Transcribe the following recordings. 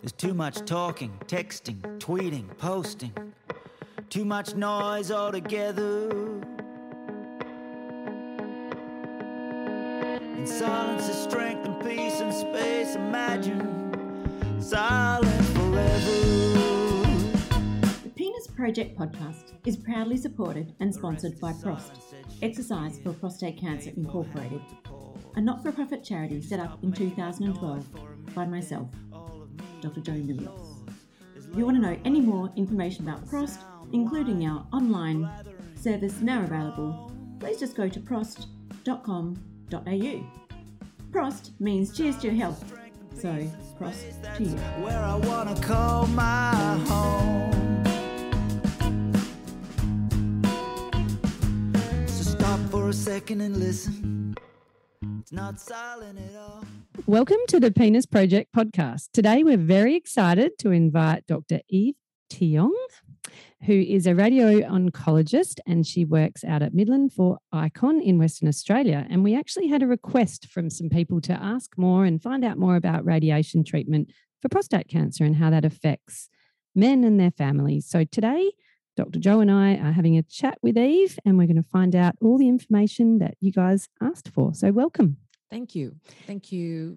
There's too much talking, texting, tweeting, posting. Too much noise altogether. And silence is strength and peace and space. Imagine silent forever. The Penis Project podcast is proudly supported and sponsored by Prost, Exercise for Prostate Cancer Incorporated, a not-for-profit charity set up in 2012 by myself, Dr. Joe Milios. If you want to know any more information about Prost, including our online service now available, please just go to prost.com.au. Prost means cheers to your health, so Prost to you. Where I want to call my home. So stop for a second and listen. It's not silent at all. Welcome to the Penis Project podcast. Today we're very excited to invite Dr. Eve Tiong, who is a radio-oncologist, and she works out at Midland for ICON in Western Australia. And we actually had a request from some people to ask more and find out more about radiation treatment for prostate cancer and how that affects men and their families. So today, Dr. Joe and I are having a chat with Eve, and we're going to find out all the information that you guys asked for. So welcome. Thank you. Thank you,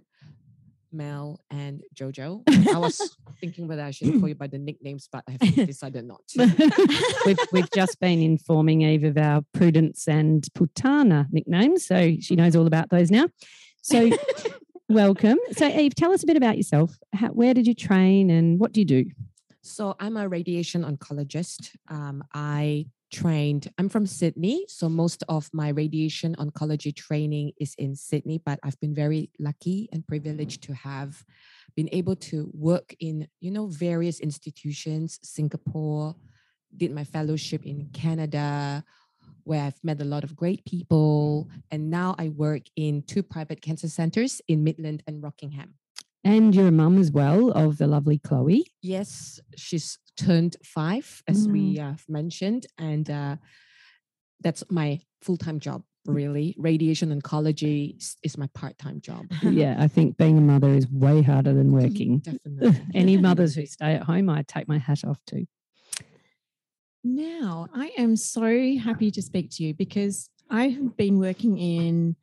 Mel and Jojo. I was thinking whether I should call you by the nicknames, but I have decided not to. We've just been informing Eve of our Prudence and Putana nicknames, so she knows all about those now. So welcome. So Eve, tell us a bit about yourself. Where did you train and what do you do? So I'm a radiation oncologist. I'm from Sydney, so most of my radiation oncology training is in Sydney, but I've been very lucky and privileged to have been able to work in, various institutions. Singapore, did my fellowship in Canada, where I've met a lot of great people, and now I work in two private cancer centers in Midland and Rockingham. And you're a mum as well of the lovely Chloe. Yes, she's turned 5, as we have mentioned, and that's my full-time job, really. Radiation oncology is my part-time job. Yeah, I think being a mother is way harder than working. Definitely. Any mothers who stay at home, I take my hat off to. Now, I am so happy to speak to you because I have been working in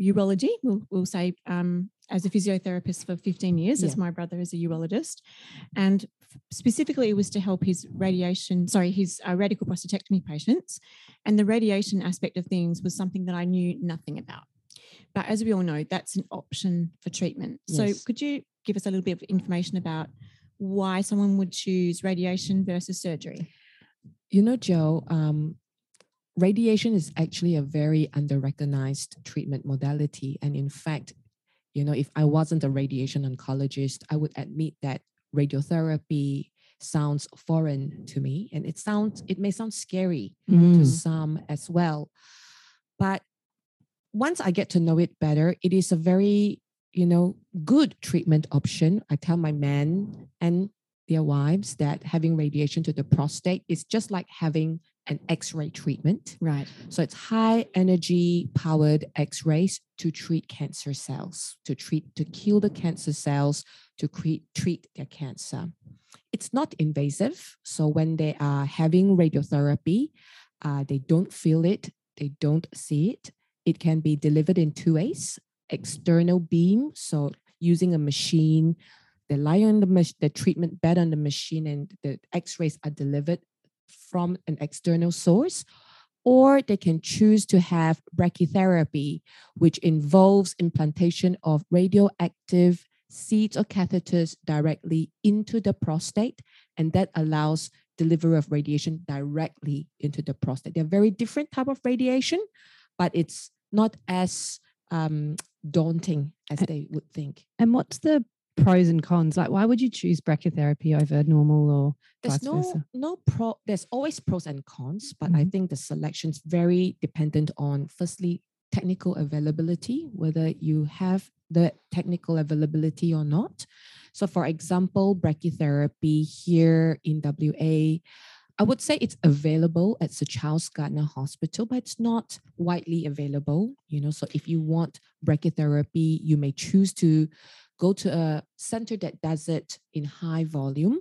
urology, we'll say, as a physiotherapist for 15 years, as my brother is a urologist, and specifically it was to help his radical prostatectomy patients, and the radiation aspect of things was something that I knew nothing about. But as we all know, that's an option for treatment. Yes. So could you give us a little bit of information about why someone would choose radiation versus surgery? Joe, radiation is actually a very under-recognized treatment modality, and in fact, if I wasn't a radiation oncologist, I would admit that radiotherapy sounds foreign to me, and it may sound scary to some as well. But once I get to know it better, it is a very, good treatment option. I tell my men and their wives that having radiation to the prostate is just like having an X-ray treatment. Right. So it's high energy powered X-rays to treat cancer cells, to kill the cancer cells, to treat their cancer. It's not invasive. So when they are having radiotherapy, they don't feel it. They don't see it. It can be delivered in two ways: external beam. So using a machine, they lie on the treatment bed on the machine, and the X-rays are delivered from an external source, or they can choose to have brachytherapy, which involves implantation of radioactive seeds or catheters directly into the prostate, and that allows delivery of radiation directly into the prostate. They're very different type of radiation, but it's not as daunting as they would think. And what's the pros and cons? Like, why would you choose brachytherapy over normal or vice versa? There's always pros and cons, but I think the selection's very dependent on, firstly, technical availability, whether you have the technical availability or not. So for example, brachytherapy here in WA, I would say it's available at Sir Charles Gardner Hospital, but it's not widely available. You know, so if you want brachytherapy, you may choose to go to a center that does it in high volume.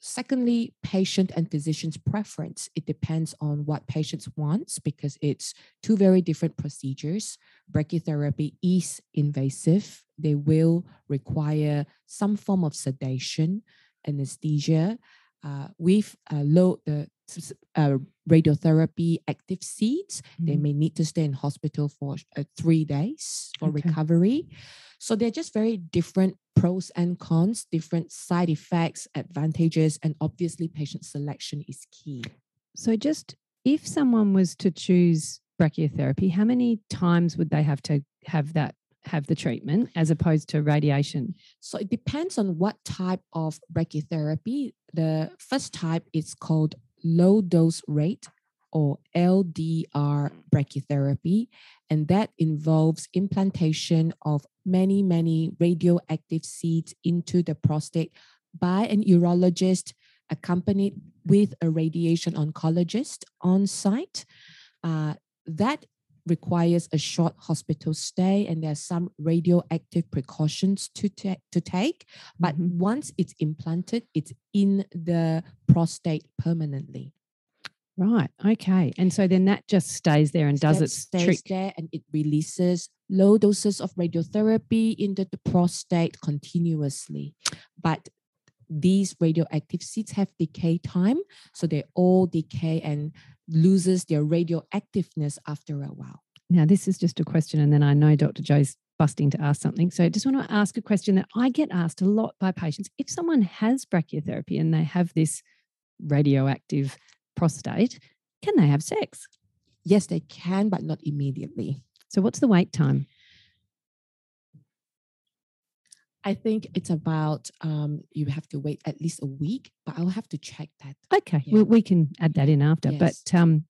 Secondly, patient and physician's preference. It depends on what patients want because it's two very different procedures. Brachytherapy is invasive. They will require some form of sedation, anesthesia. With radiotherapy active seeds, they may need to stay in hospital for 3 days for recovery. So they're just very different pros and cons, different side effects, advantages, and obviously patient selection is key. So just if someone was to choose brachytherapy, how many times would they have to have that? Have the treatment as opposed to radiation? So it depends on what type of brachytherapy. The first type is called low dose rate or LDR brachytherapy, and that involves implantation of many radioactive seeds into the prostate by an urologist accompanied with a radiation oncologist on site. That requires a short hospital stay, and there's some radioactive precautions to take. But once it's implanted, it's in the prostate permanently. Right. Okay. And so then that just stays there and does its trick. It stays there and it releases low doses of radiotherapy into the prostate continuously. But these radioactive seeds have decay time, so they all decay and loses their radioactiveness after a while. Now, this is just a question, and then I know Dr. Joe's busting to ask something. So I just want to ask a question that I get asked a lot by patients. If someone has brachytherapy and they have this radioactive prostate, can they have sex? Yes, they can, but not immediately. So what's the wait time? I think it's about you have to wait at least a week, but I'll have to check that. Okay, yeah. Well, we can add that in after. Yes.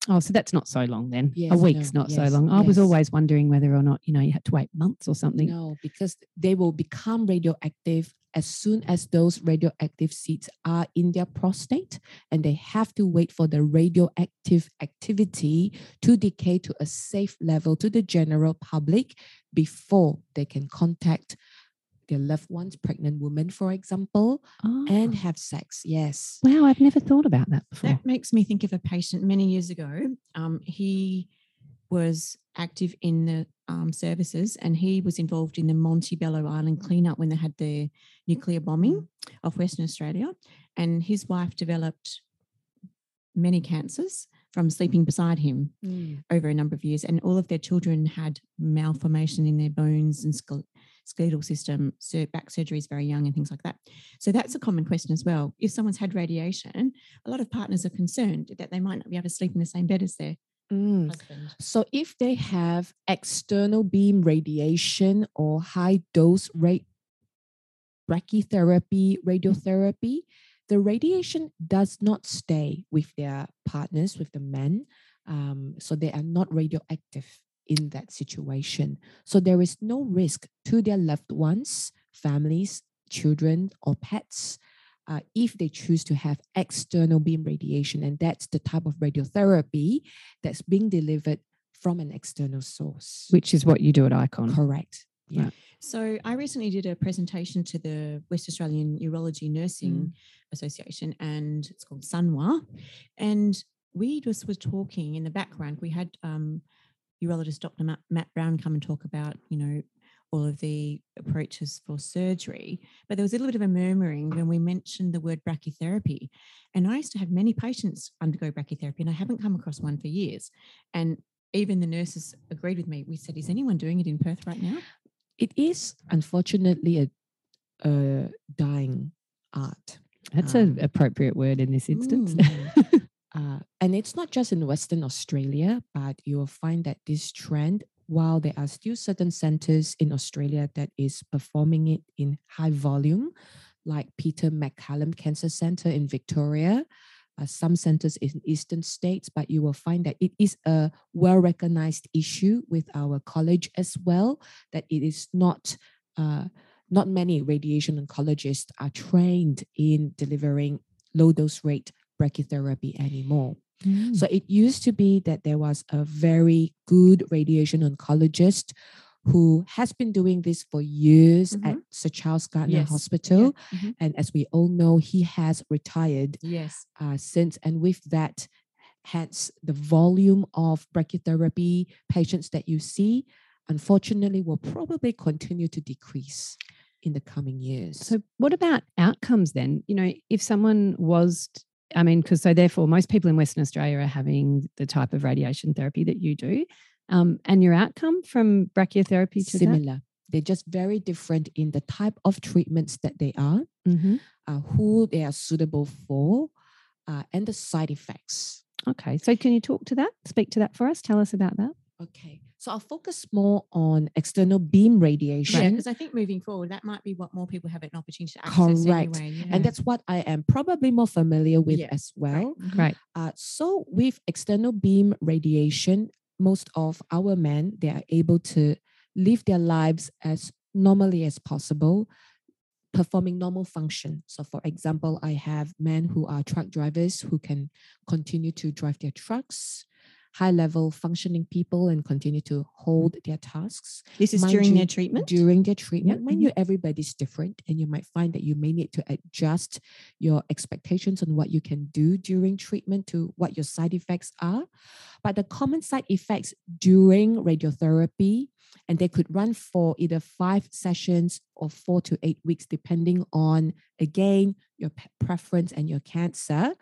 But, so that's not so long then. Yes, a week's not so long. I was always wondering whether or not, you know, you had to wait months or something. No, because they will become radioactive as soon as those radioactive seeds are in their prostate, and they have to wait for the radioactive activity to decay to a safe level to the general public before they can contact their loved ones, pregnant women, for example, and have sex. Yes. Wow, I've never thought about that before. That makes me think of a patient many years ago. He was active in the services, and he was involved in the Montebello Island cleanup when they had the nuclear bombing of Western Australia. And his wife developed many cancers from sleeping beside him over a number of years. And all of their children had malformation in their bones and skeletal system, so back surgery is very young and things like that. So that's a common question as well. If someone's had radiation, a lot of partners are concerned that they might not be able to sleep in the same bed as their husband. So if they have external beam radiation or high dose rate brachytherapy, radiotherapy, the radiation does not stay with their partners, with the men. So they are not radioactive in that situation. So there is no risk to their loved ones, families, children, or pets if they choose to have external beam radiation. And that's the type of radiotherapy that's being delivered from an external source. Which is what you do at ICON. Correct. Yeah. Right. So I recently did a presentation to the West Australian Urology Nursing Association, and it's called Sanwa. And we just were talking in the background. We had urologist Dr. Matt Brown come and talk about, you know, all of the approaches for surgery. But there was a little bit of a murmuring when we mentioned the word brachytherapy. And I used to have many patients undergo brachytherapy, and I haven't come across one for years. And even the nurses agreed with me. We said, is anyone doing it in Perth right now? It is, unfortunately, a dying art. That's an appropriate word in this instance. And it's not just in Western Australia, but you will find that this trend while there are still certain centers in Australia that is performing it in high volume, like Peter MacCallum Cancer Centre in Victoria, some centers in eastern states, but you will find that it is a well-recognized issue with our college as well, that it is not many radiation oncologists are trained in delivering low-dose rate brachytherapy anymore. Mm. So it used to be that there was a very good radiation oncologist who has been doing this for years at Sir Charles Gardner Hospital. Yeah. Mm-hmm. And as we all know, he has retired since. And with that, hence the volume of brachytherapy patients that you see, unfortunately, will probably continue to decrease in the coming years. So what about outcomes then? You know, if someone was... therefore most people in Western Australia are having the type of radiation therapy that you do. And your outcome from brachytherapy to similar. That? They're just very different in the type of treatments that they are, who they are suitable for, and the side effects. Okay. So can you talk to that? Speak to that for us. Tell us about that. Okay. So I'll focus more on external beam radiation. Yeah, because I think moving forward, that might be what more people have an opportunity to access anyway. Yeah. And that's what I am probably more familiar with as well. Right. So with external beam radiation, most of our men, they are able to live their lives as normally as possible, performing normal function. So for example, I have men who are truck drivers who can continue to drive their trucks, high-level functioning people, and continue to hold their tasks. This is during their treatment? During their treatment. When everybody's different, and you might find that you may need to adjust your expectations on what you can do during treatment to what your side effects are. But the common side effects during radiotherapy, and they could run for either 5 sessions or 4 to 8 weeks, depending on, again, your preference and your cancer,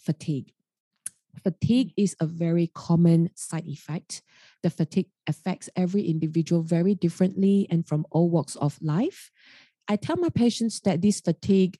fatigue. Fatigue is a very common side effect. The fatigue affects every individual very differently and from all walks of life. I tell my patients that this fatigue,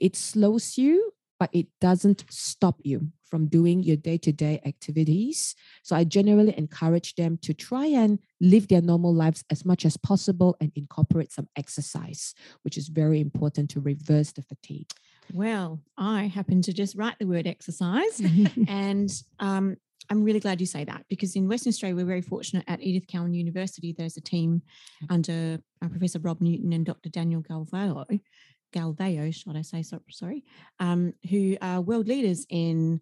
it slows you, but it doesn't stop you from doing your day-to-day activities. So I generally encourage them to try and live their normal lives as much as possible and incorporate some exercise, which is very important to reverse the fatigue. Well, I happen to just write the word exercise and I'm really glad you say that, because in Western Australia, we're very fortunate at Edith Cowan University. There's a team under Professor Rob Newton and Dr. Daniel Galvao, should I say, sorry, who are world leaders in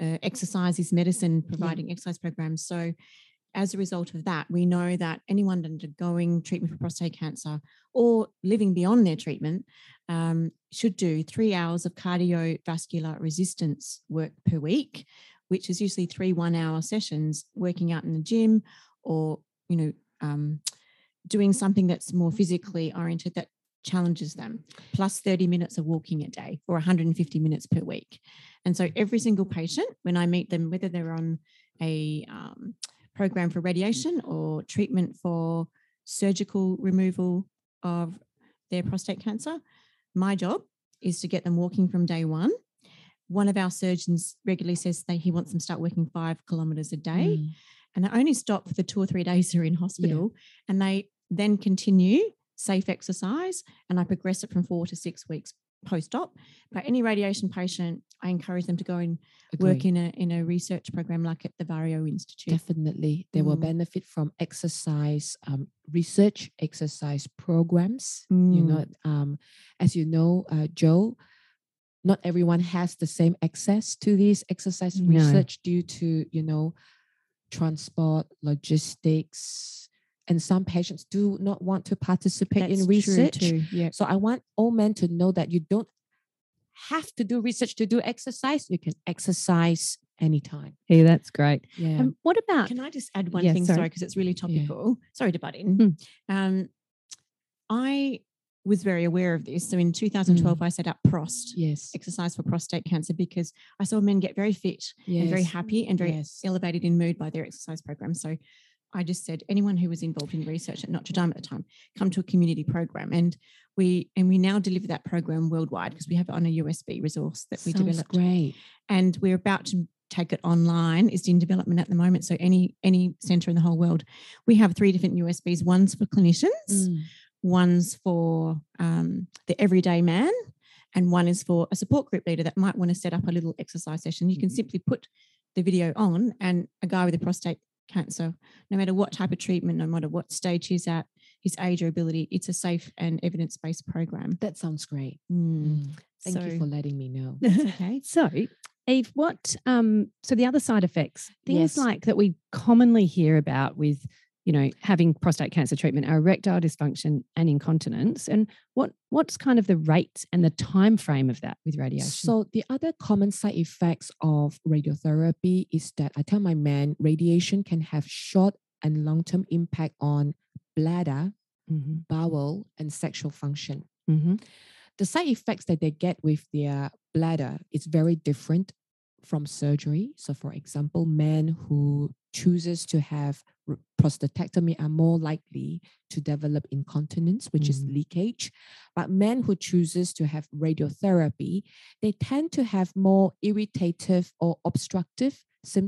exercise is medicine, providing exercise programs. So as a result of that, we know that anyone undergoing treatment for prostate cancer or living beyond their treatment should do 3 hours of cardiovascular resistance work per week, which is usually 3 one-hour sessions, working out in the gym or, you know, doing something that's more physically oriented that challenges them, plus 30 minutes of walking a day or 150 minutes per week. And so every single patient, when I meet them, whether they're on a program for radiation or treatment for surgical removal of their prostate cancer, my job is to get them walking from day one. One of our surgeons regularly says that he wants them to start working 5 kilometres a day, and they only stop for the 2 or 3 days they're in hospital, and they then continue safe exercise, and I progress it from 4 to 6 weeks post-op. But any radiation patient, I encourage them to go and work in a research program like at the Vario Institute. Definitely. They will benefit from exercise, research exercise programs. You know, as you know, Joe, not everyone has the same access to these exercise research due to, you know, transport, logistics, and some patients do not want to participate in research. Yep. So I want all men to know that you don't have to do research to do exercise. You can exercise anytime. Hey, that's great. Yeah. And what about... Can I just add one thing? Sorry, because it's really topical. Yeah. Sorry to butt in. I was very aware of this. So in 2012, I set up Prost, exercise for prostate cancer, because I saw men get very fit and very happy and very elevated in mood by their exercise program. So I just said anyone who was involved in research at Notre Dame at the time, come to a community program. And we now deliver that program worldwide because we have it on a USB resource that we developed. Great. And we're about to take it online is in development at the moment. So any centre in the whole world. We have 3 different USBs. One's for clinicians, one's for the everyday man, and one is for a support group leader that might want to set up a little exercise session. You can simply put the video on, and a guy with a prostate cancer, no matter what type of treatment, no matter what stage he's at, his age or ability, it's a safe and evidence-based program. That sounds great. Thank you for letting me know. Okay. So, Eve, what so the other side effects, things like that we commonly hear about with, you know, having prostate cancer treatment are erectile dysfunction and incontinence. And what's kind of the rate and the time frame of that with radiation? So the other common side effects of radiotherapy is that I tell my men radiation can have short and long-term impact on bladder, bowel, and sexual function. The side effects that they get with their bladder is very different from surgery. So, for example, men who chooses to have prostatectomy are more likely to develop incontinence, which is leakage. But men who chooses to have radiotherapy, they tend to have more irritative or obstructive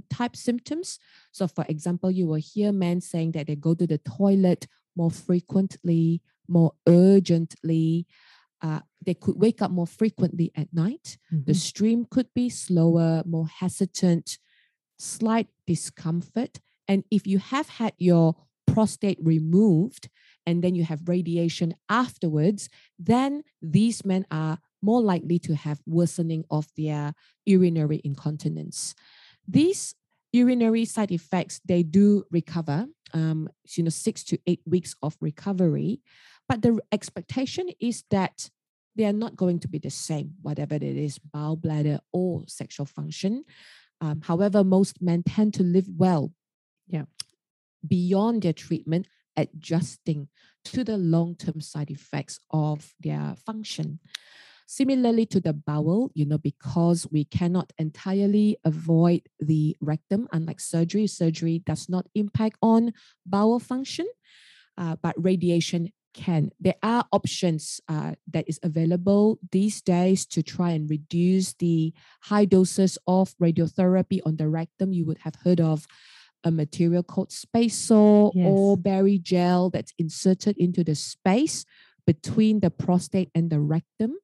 type symptoms. So, for example, you will hear men saying that they go to the toilet more frequently, more urgently. They could wake up more frequently at night. The stream could be slower, more hesitant, slight discomfort. And if you have had your prostate removed and then you have radiation afterwards, then these men are more likely to have worsening of their urinary incontinence. These urinary side effects, they do recover, 6 to 8 weeks of recovery. But the expectation is that they are not going to be the same, whatever it is, bowel, bladder, or sexual function. However, most men tend to live well beyond their treatment, adjusting to the long-term side effects of their function. Similarly to the bowel, you know, because we cannot entirely avoid the rectum, unlike surgery. Surgery does not impact on bowel function, but radiation can. There are options that is available these days to try and reduce the high doses of radiotherapy on the rectum. You would have heard of a material called Spacer or berry gel that's inserted into the space between the prostate and the rectum.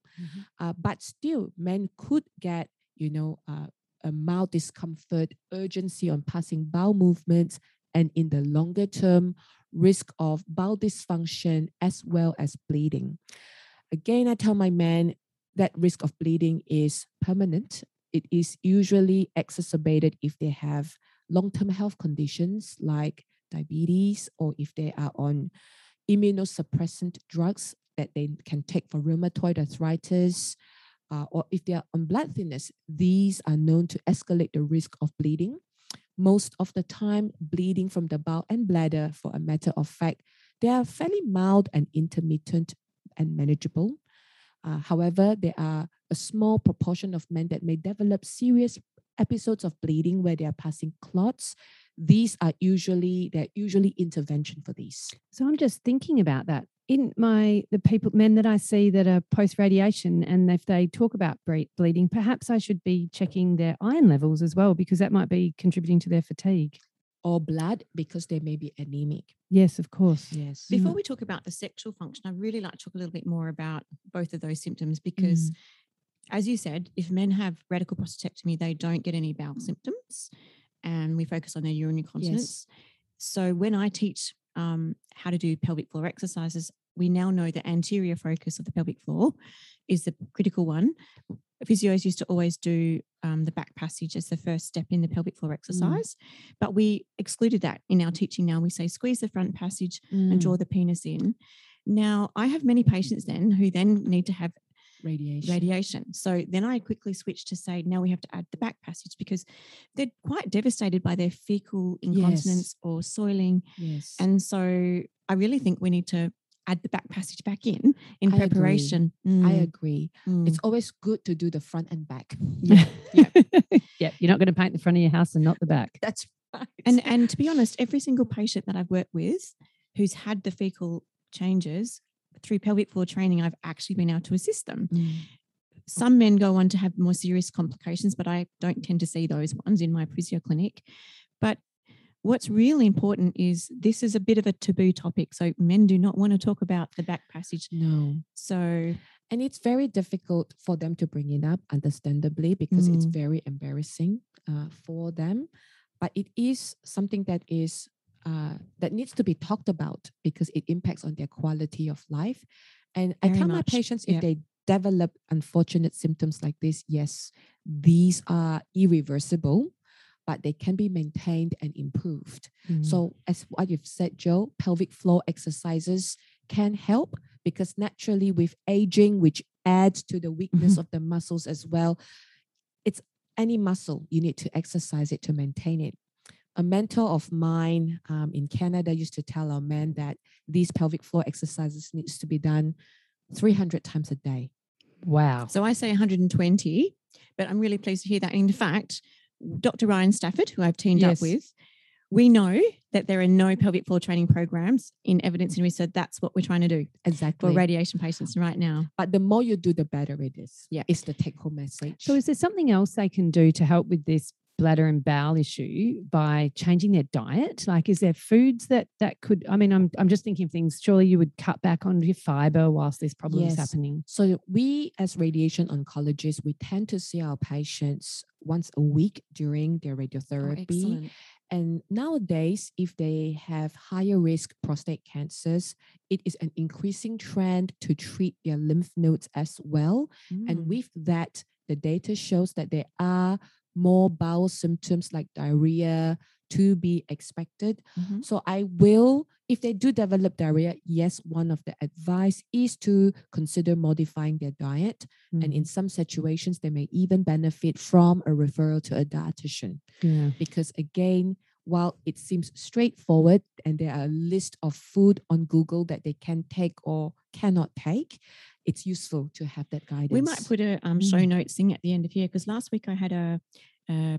But still, men could get, you know, a mild discomfort, urgency on passing bowel movements, and in the longer term, risk of bowel dysfunction as well as bleeding. Again, I tell my men that risk of bleeding is permanent. It is usually exacerbated if they have long-term health conditions like diabetes, or if they are on immunosuppressant drugs that they can take for rheumatoid arthritis, or if they are on blood thinners. These are known to escalate the risk of bleeding. Most of the time, bleeding from the bowel and bladder, for a matter of fact, they are fairly mild and intermittent and manageable. However, there are a small proportion of men that may develop serious episodes of bleeding where they are passing clots. These are usually, they're usually intervention for these. So I'm just thinking about that. In the people, men that I see that are post-radiation, and if they talk about bleeding, perhaps I should be checking their iron levels as well, because that might be contributing to their fatigue. Or blood, because they may be anemic. Yes, of course. Yes. Before we talk about the sexual function, I'd really like to talk a little bit more about both of those symptoms, because as you said, if men have radical prostatectomy, they don't get any bowel symptoms, and we focus on their urinary incontinence. Yes. So when I teach how to do pelvic floor exercises, we now know the anterior focus of the pelvic floor is the critical one. Physios used to always do the back passage as the first step in the pelvic floor exercise, but we excluded that in our teaching now. We say squeeze the front passage and draw the penis in. Now, I have many patients then who then need to have radiation. So then I quickly switched to say, now we have to add the back passage, because they're quite devastated by their fecal incontinence or soiling. And so I really think we need to add the back passage back in preparation. I agree. It's always good to do the front and back. You're not going to paint the front of your house and not the back. That's right. And to be honest, every single patient that I've worked with who's had the fecal changes, through pelvic floor training, I've actually been able to assist them. Some men go on to have more serious complications, but I don't tend to see those ones in my physio clinic. But what's really important is this is a bit of a taboo topic. So men do not want to talk about the back passage. No. So... and it's very difficult for them to bring it up, understandably, because it's very embarrassing for them. But it is something that is that needs to be talked about because it impacts on their quality of life. And I tell my patients if they develop unfortunate symptoms like this, yes, these are irreversible, but they can be maintained and improved. So as what you've said, Joe, pelvic floor exercises can help, because naturally with aging, which adds to the weakness of the muscles as well, it's any muscle, you need to exercise it to maintain it. A mentor of mine in Canada used to tell our men that these pelvic floor exercises needs to be done 300 times a day. Wow. So I say 120, but I'm really pleased to hear that. In fact, Dr. Ryan Stafford, who I've teamed up with, we know that there are no pelvic floor training programs in evidence, and we said that's what we're trying to do exactly for radiation patients right now. But the more you do, the better it is. Yeah, it's the take-home message. So is there something else they can do to help with this bladder and bowel issue by changing their diet? Like, is there foods that could? I mean, I'm just thinking of things. Surely you would cut back on your fibre whilst this problem is happening. So we, as radiation oncologists, we tend to see our patients once a week during their radiotherapy. Oh, excellent. And nowadays, if they have higher risk prostate cancers, it is an increasing trend to treat their lymph nodes as well. And with that, the data shows that there are more bowel symptoms like diarrhea to be expected. So I will, if they do develop diarrhea, yes, one of the advice is to consider modifying their diet. And in some situations, they may even benefit from a referral to a dietitian. Because again, while it seems straightforward and there are a list of food on Google that they can take or cannot take, it's useful to have that guidance. We might put a show notes thing at the end of here, because last week I had a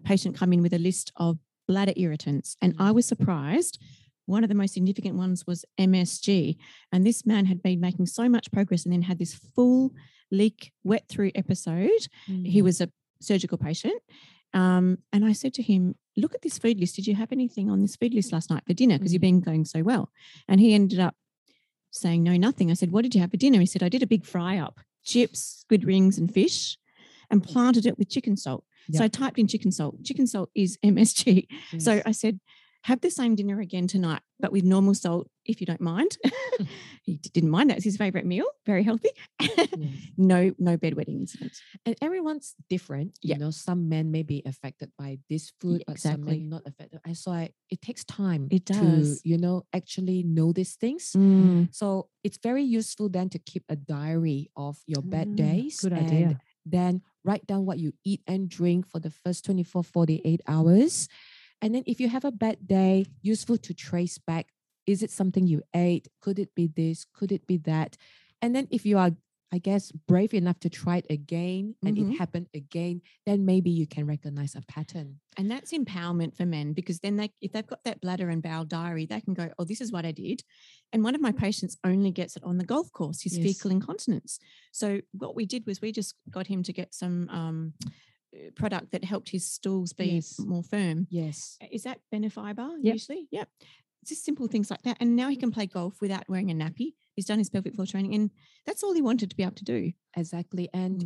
patient come in with a list of bladder irritants, and I was surprised. One of the most significant ones was MSG. And this man had been making so much progress and then had this full leak, wet through episode. He was a surgical patient. And I said to him, look at this food list. Did you have anything on this food list last night for dinner? Because you've been going so well. And he ended up saying, no, nothing. I said, what did you have for dinner? He said, I did a big fry up, chips, squid rings and fish, and planted it with chicken salt. Yep. So I typed in chicken salt. Chicken salt is MSG. Yes. So I said, have the same dinner again tonight, but with normal salt, if you don't mind. He didn't mind. That's his favourite meal. Very healthy. No bedwetting incidents. And everyone's different. You know, some men may be affected by this food, but some men not affected. So it takes time. It does. To, actually know these things. So it's very useful then to keep a diary of your bad days. Good idea. Then write down what you eat and drink for the first 24, 48 hours. And then if you have a bad day, useful to trace back. Is it something you ate? Could it be this? Could it be that? And then if you are, I guess, brave enough to try it again and it happened again, then maybe you can recognize a pattern. And that's empowerment for men, because then if they've got that bladder and bowel diary, they can go, oh, this is what I did. And one of my patients only gets it on the golf course, his fecal incontinence. So what we did was we just got him to get some... product that helped his stools be more firm. Yes. Is that Benefiber usually? Yep. It's just simple things like that. And now he can play golf without wearing a nappy. He's done his pelvic floor training, and that's all he wanted to be able to do. Exactly. And,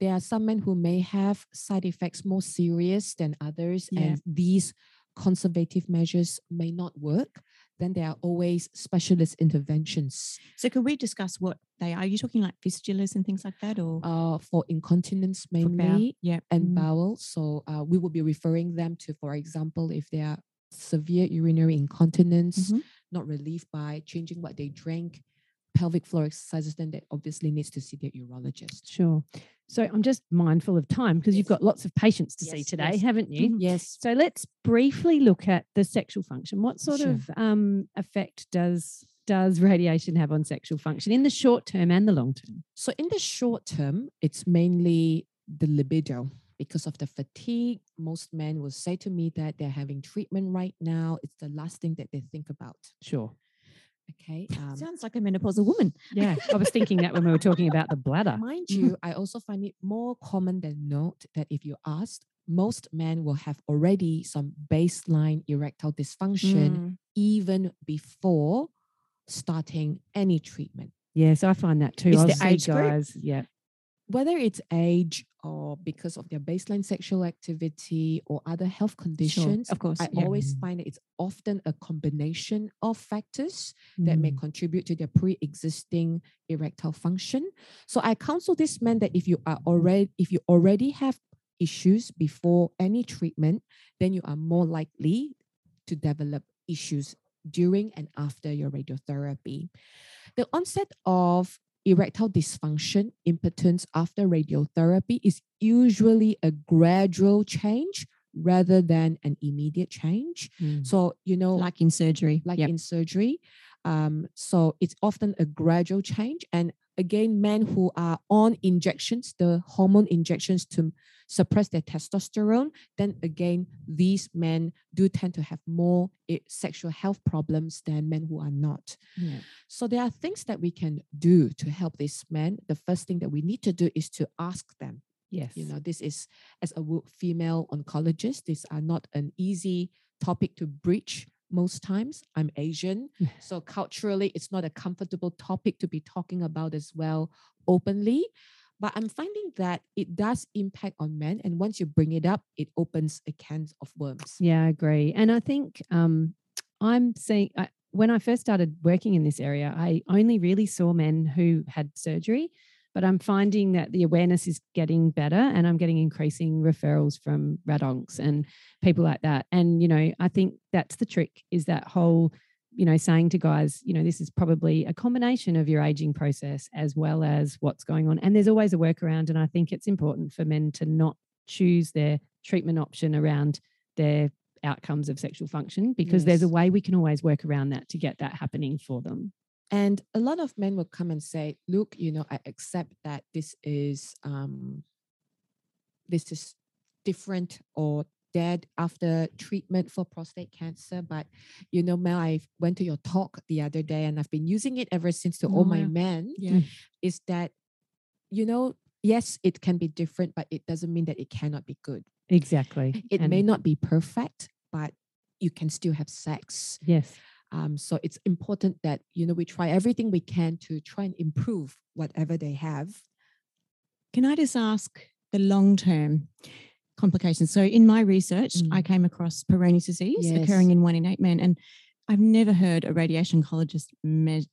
there are some men who may have side effects more serious than others, and these conservative measures may not work. Then there are always specialist interventions. So can we discuss what they are? Are you talking like fistulas and things like that? Or for incontinence mainly and bowel. So we will be referring them to, for example, if they are severe urinary incontinence, not relieved by changing what they drink, pelvic floor exercises, then they obviously needs to see their urologist. Sure. So I'm just mindful of time because you've got lots of patients to see today, haven't you? Yes. So let's briefly look at the sexual function. What sort of effect does radiation have on sexual function in the short term and the long term? So in the short term, it's mainly the libido. Because of the fatigue, most men will say to me that they're having treatment right now. It's the last thing that they think about. Sure. Okay. Sounds like a menopausal woman. Yeah, I was thinking that when we were talking about the bladder. Mind you, I also find it more common than not that if you asked, most men will have already some baseline erectile dysfunction even before starting any treatment. Yeah, so I find that too. It's the age guys, group. Yeah. Whether it's age or because of their baseline sexual activity or other health conditions, sure, of course, I always find that it's often a combination of factors that may contribute to their pre-existing erectile function. So I counsel this man that if you already have issues before any treatment, then you are more likely to develop issues during and after your radiotherapy. The onset of erectile dysfunction, impotence after radiotherapy is usually a gradual change rather than an immediate change. So, you know, like in surgery. In surgery. So it's often a gradual change. And again, men who are on injections, the hormone injections to suppress their testosterone, then again, these men do tend to have more sexual health problems than men who are not. Yeah. So there are things that we can do to help these men. The first thing that we need to do is to ask them. Yes. You know, this is, as a female oncologist, these are not an easy topic to breach. Most times, I'm Asian, so culturally, it's not a comfortable topic to be talking about as well openly. But I'm finding that it does impact on men. And once you bring it up, it opens a can of worms. Yeah, I agree. And I think I'm seeing, when I first started working in this area, I only really saw men who had surgery. But I'm finding that the awareness is getting better, and I'm getting increasing referrals from radoncs and people like that. And, you know, I think that's the trick, is that whole, you know, saying to guys, you know, this is probably a combination of your aging process as well as what's going on. And there's always a workaround. And I think it's important for men to not choose their treatment option around their outcomes of sexual function, because there's a way we can always work around that to get that happening for them. And a lot of men will come and say, look, you know, I accept that this is different or dead after treatment for prostate cancer. But, you know, Mel, I went to your talk the other day and I've been using it ever since to all my men, is that, you know, yes, it can be different, but it doesn't mean that it cannot be good. Exactly. It may not be perfect, but you can still have sex. Yes. So it's important that, you know, we try everything we can to try and improve whatever they have. Can I just ask the long-term complications? So in my research, I came across Peyronie's disease occurring in 1 in 8 men. And I've never heard a radiation oncologist mention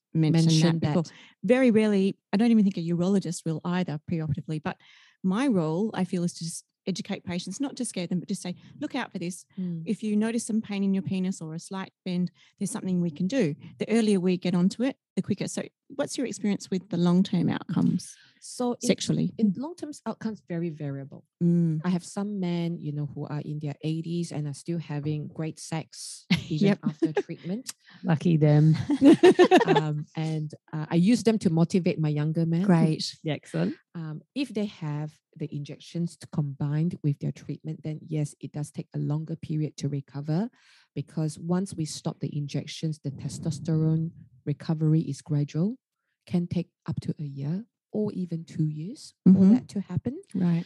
that before. Very rarely, I don't even think a urologist will either preoperatively. But my role, I feel, is to just educate patients, not to scare them, but just say, look out for this. If you notice some pain in your penis or a slight bend, there's something we can do. The earlier we get onto it, the quicker. So what's your experience with the long-term outcomes? So sexually? In long-term outcomes, very variable. I have some men, you know, who are in their 80s and are still having great sex even after treatment. Lucky them. And I use them to motivate my younger men. Great. Yeah, excellent. If they have the injections combined with their treatment, then yes, it does take a longer period to recover, because once we stop the injections, the testosterone recovery is gradual, can take up to a year or even 2 years for that to happen. Right.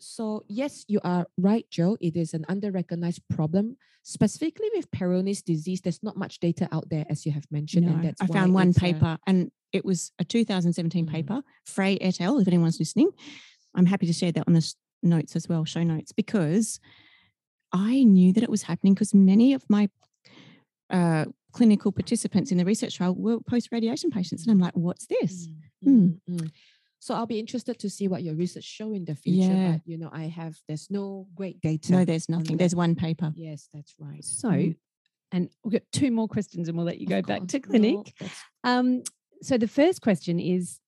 So yes, you are right, Joe. It is an under-recognized problem. Specifically with Peyronie's disease, there's not much data out there, as you have mentioned. No, and that's I found one paper, and it was a 2017 paper, Frey et al., if anyone's listening. I'm happy to share that on the notes as well, show notes, because I knew that it was happening because many of my clinical participants in the research trial were post-radiation patients. And I'm like, what's this? So I'll be interested to see what your research show in the future. Yeah. But, you know, there's no great data. No, there's nothing. There's one paper. Yes, that's right. So, and we've got 2 more questions and we'll let you go back to clinic. No, so the first question is,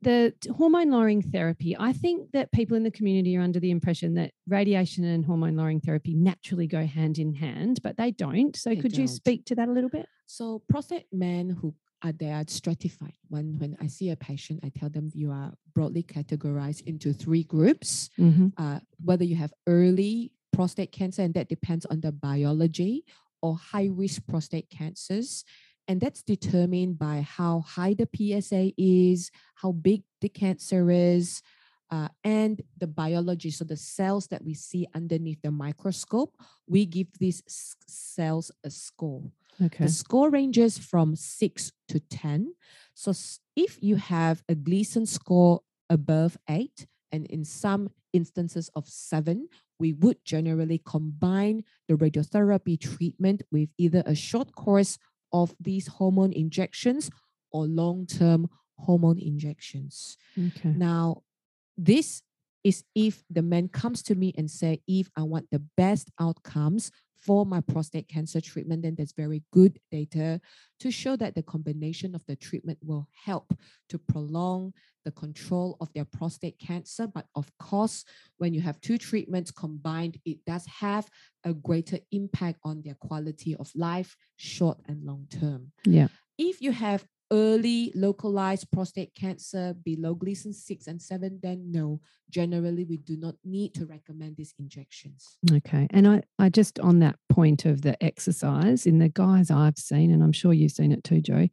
the hormone lowering therapy, I think that people in the community are under the impression that radiation and hormone lowering therapy naturally go hand in hand, but they don't. So could you speak to that a little bit? So prostate men who are there stratified. When I see a patient, I tell them you are broadly categorized into 3 groups, whether you have early prostate cancer, and that depends on the biology, or high-risk prostate cancers. And that's determined by how high the PSA is, how big the cancer is, and the biology. So the cells that we see underneath the microscope, we give these cells a score. Okay. The score ranges from 6 to 10. So if you have a Gleason score above 8, and in some instances of 7, we would generally combine the radiotherapy treatment with either a short course of these hormone injections or long-term hormone injections. Okay. Now, this is if the man comes to me and say, Eve, I want the best outcomes for my prostate cancer treatment, then there's very good data to show that the combination of the treatment will help to prolong the control of their prostate cancer. But of course, when you have two treatments combined, it does have a greater impact on their quality of life, short and long term. Yeah. If you have early localized prostate cancer below Gleason 6 and 7, then no, generally we do not need to recommend these injections. Okay. And I just on that point of the exercise, in the guys I've seen, and I'm sure you've seen it too, Joe,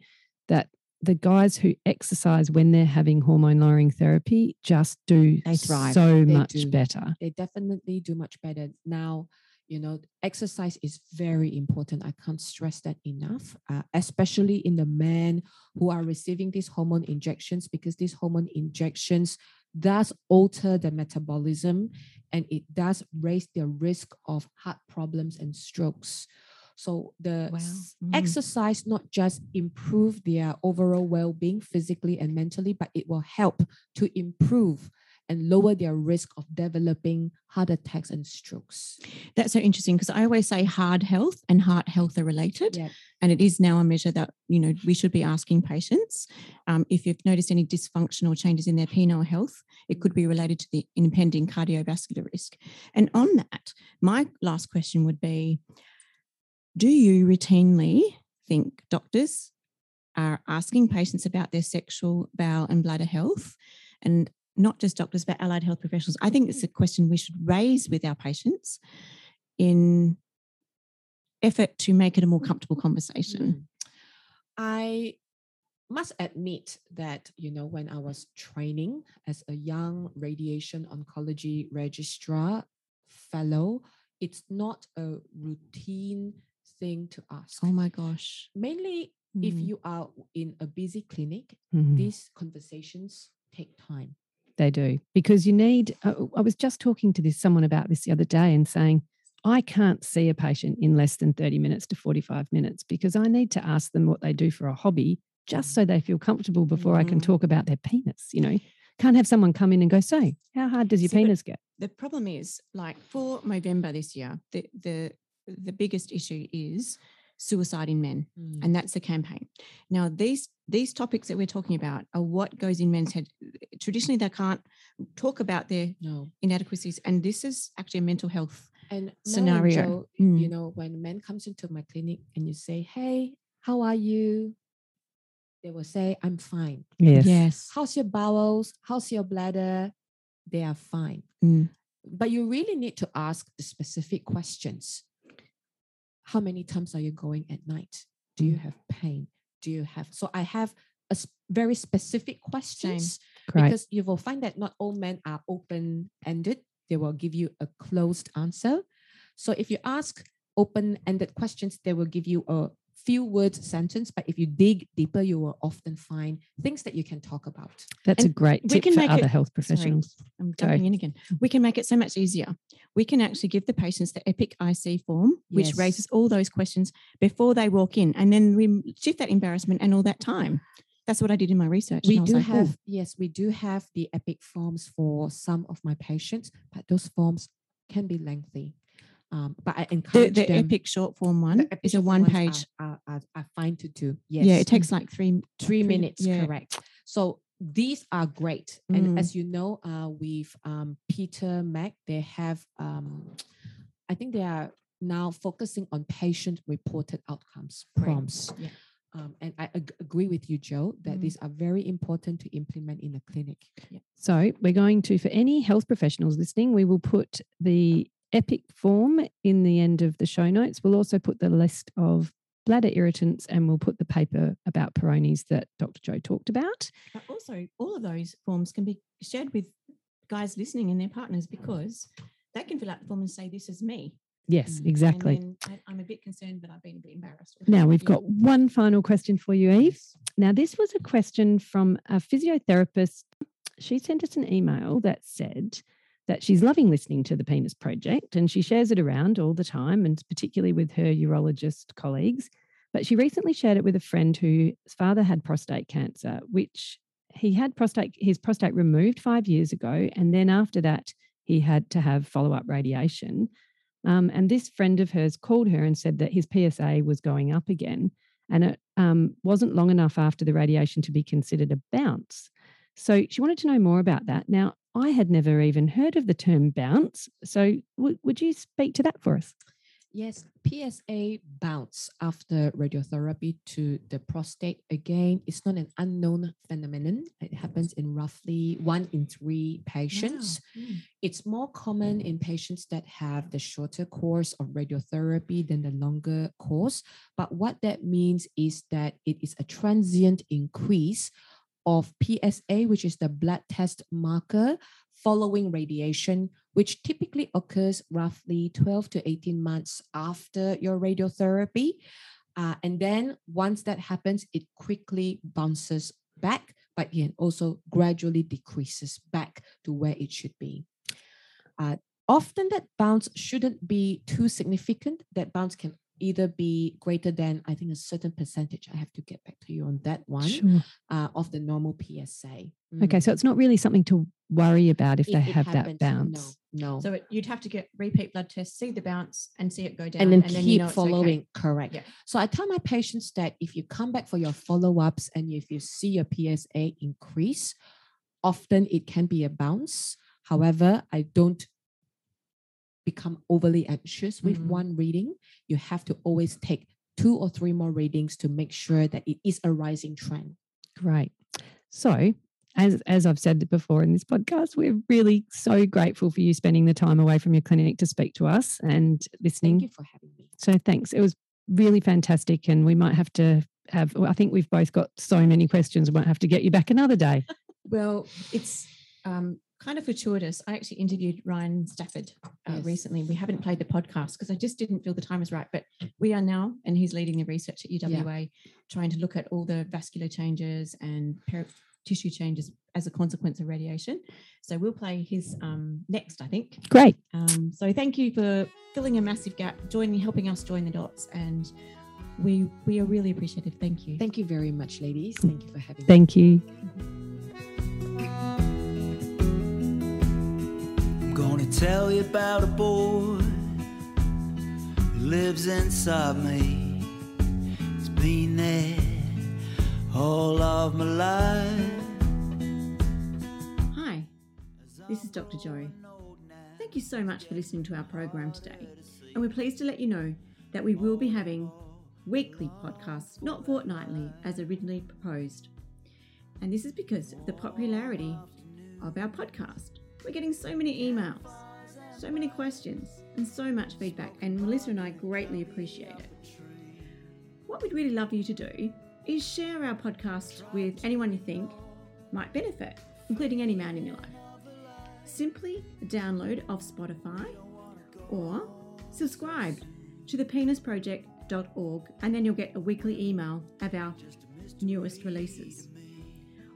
that the guys who exercise when they're having hormone lowering therapy just do so much better. They definitely do much better. Now, you know, exercise is very important. I can't stress that enough, especially in the men who are receiving these hormone injections, because these hormone injections does alter the metabolism and it does raise their risk of heart problems and strokes. So the exercise not just improve their overall well-being physically and mentally, but it will help to improve and lower their risk of developing heart attacks and strokes. That's so interesting, because I always say hard health and heart health are related. Yep. And it is now a measure that, you know, we should be asking patients if you've noticed any dysfunctional changes in their penile health, it could be related to the impending cardiovascular risk. And on that, my last question would be, do you routinely think doctors are asking patients about their sexual, bowel and bladder health? And not just doctors, but allied health professionals. I think it's a question we should raise with our patients in effort to make it a more comfortable conversation. I must admit that, you know, when I was training as a young radiation oncology registrar fellow, it's not a routine thing to ask. Oh my gosh. Mainly if you are in a busy clinic, these conversations take time. They do, because you need, I was just talking to someone about this the other day and saying, I can't see a patient in less than 30 minutes to 45 minutes because I need to ask them what they do for a hobby just so they feel comfortable before I can talk about their penis, you know. Can't have someone come in and go, so how hard does your penis get? The problem is, like for Movember this year, the biggest issue is suicide in men, and that's the campaign. Now, these topics that we're talking about are what goes in men's head. Traditionally, they can't talk about their inadequacies, and this is actually a mental health scenario. Joe, you know, when men comes into my clinic and you say, hey, how are you? They will say, I'm fine. Yes. How's your bowels? How's your bladder? They are fine. But you really need to ask the specific questions. How many times are you going at night? Do you have pain? Do you have... So I have a very specific questions because you will find that not all men are open-ended. They will give you a closed answer. So if you ask open-ended questions, they will give you a few-word sentence. But if you dig deeper, you will often find things that you can talk about. That's a great tip for other health professionals. Sorry, I'm jumping in again. We can make it so much easier. We can actually give the patients the EPIC IC form, which raises all those questions before they walk in. And then we shift that embarrassment and all that time. That's what I did in my research. We do have, we do have the EPIC forms for some of my patients, but those forms can be lengthy. But I encourage the EPIC short form one is a one page. I find to do. Yes. Yeah, it takes like three minutes. Yeah. Correct. So these are great. And as you know, with Peter Mac, they have, I think they are now focusing on patient reported outcomes, prompts. Yeah. And I agree with you, Joe, that these are very important to implement in a clinic. Yeah. So we're going to, for any health professionals listening, we will put the EPIC form in the end of the show notes. We'll also put the list of bladder irritants, and we'll put the paper about Peyronie's that Dr. Joe talked about. But also, all of those forms can be shared with guys listening and their partners, because they can fill out the form and say, this is me. Yes, exactly. And then I'm a bit concerned that I've been a bit embarrassed. Now, we've got one final question for you, Eve. Now, this was a question from a physiotherapist. She sent us an email that said that she's loving listening to the Penis Project and she shares it around all the time, and particularly with her urologist colleagues. But she recently shared it with a friend whose father had prostate cancer, which he had his prostate removed 5 years ago, and then after that he had to have follow-up radiation. And this friend of hers called her and said that his PSA was going up again, and it wasn't long enough after the radiation to be considered a bounce. So she wanted to know more about that. Now, I had never even heard of the term bounce. So would you speak to that for us? Yes, PSA bounce after radiotherapy to the prostate. Again, it's not an unknown phenomenon. It happens in roughly 1 in 3 patients. Wow. Mm. It's more common in patients that have the shorter course of radiotherapy than the longer course. But what that means is that it is a transient increase of PSA, which is the blood test marker, following radiation, which typically occurs roughly 12 to 18 months after your radiotherapy. And then once that happens, it quickly bounces back, but again, also gradually decreases back to where it should be. Often that bounce shouldn't be too significant. That bounce can either be greater than, I think, a certain percentage. I have to get back to you on that one. Sure. Of the normal PSA. Mm. Okay, so it's not really something to worry about if they have that bounce. No. So you'd have to get repeat blood tests, see the bounce and see it go down. And then keep following. Okay. Correct. Yeah. So I tell my patients that if you come back for your follow-ups and if you see your PSA increase, often it can be a bounce. However, I don't become overly anxious with one reading. You have to always take 2 or 3 more readings to make sure that it is a rising trend. Great. So as I've said before in this podcast, we're really so grateful for you spending the time away from your clinic to speak to us and listening. Thank you for having me. So thanks. It was really fantastic, and we might have to I think we've both got so many questions, we might have to get you back another day. Well, it's kind of fortuitous. I actually interviewed Ryan Stafford recently. We haven't played the podcast because I just didn't feel the time was right, but we are now, and he's leading the research at UWA, trying to look at all the vascular changes and tissue changes as a consequence of radiation. So we'll play his next, I think. Great. So thank you for filling a massive gap, helping us join the dots, and we are really appreciative. Thank you. Thank you very much, ladies. Thank you for having me. Thank you. Gonna tell you about a boy who lives inside me. He's been there all of my life. Hi, this is Dr. Joe. Thank you so much for listening to our program today. And we're pleased to let you know that we will be having weekly podcasts, not fortnightly, as originally proposed. And this is because of the popularity of our podcast. We're getting so many emails, so many questions, and so much feedback, and Melissa and I greatly appreciate it. What we'd really love you to do is share our podcast with anyone you think might benefit, including any man in your life. Simply download off Spotify or subscribe to thepenisproject.org, and then you'll get a weekly email of our newest releases.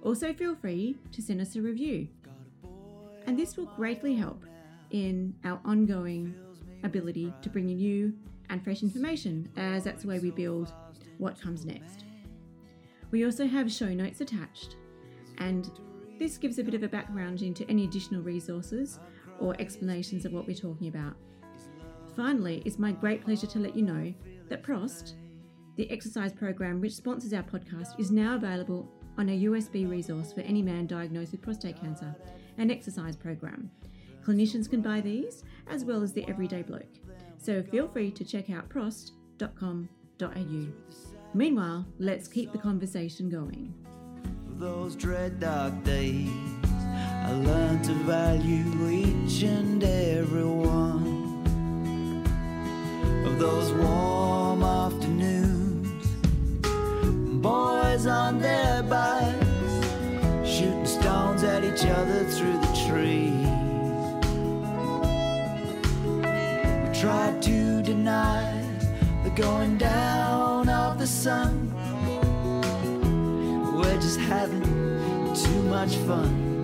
Also, feel free to send us a review. And this will greatly help in our ongoing ability to bring you new and fresh information, as that's the way we build what comes next. We also have show notes attached, and this gives a bit of a background into any additional resources or explanations of what we're talking about. Finally, it's my great pleasure to let you know that Prost, the exercise program which sponsors our podcast, is now available on a USB resource for any man diagnosed with prostate cancer, an exercise program. Clinicians can buy these as well as the everyday bloke. So feel free to check out prost.com.au. Meanwhile, let's keep the conversation going. For those dread dark days, I learned to value each and every one. Of those warm afternoons, each other through the trees. We tried to deny the going down of the sun. We're just having too much fun.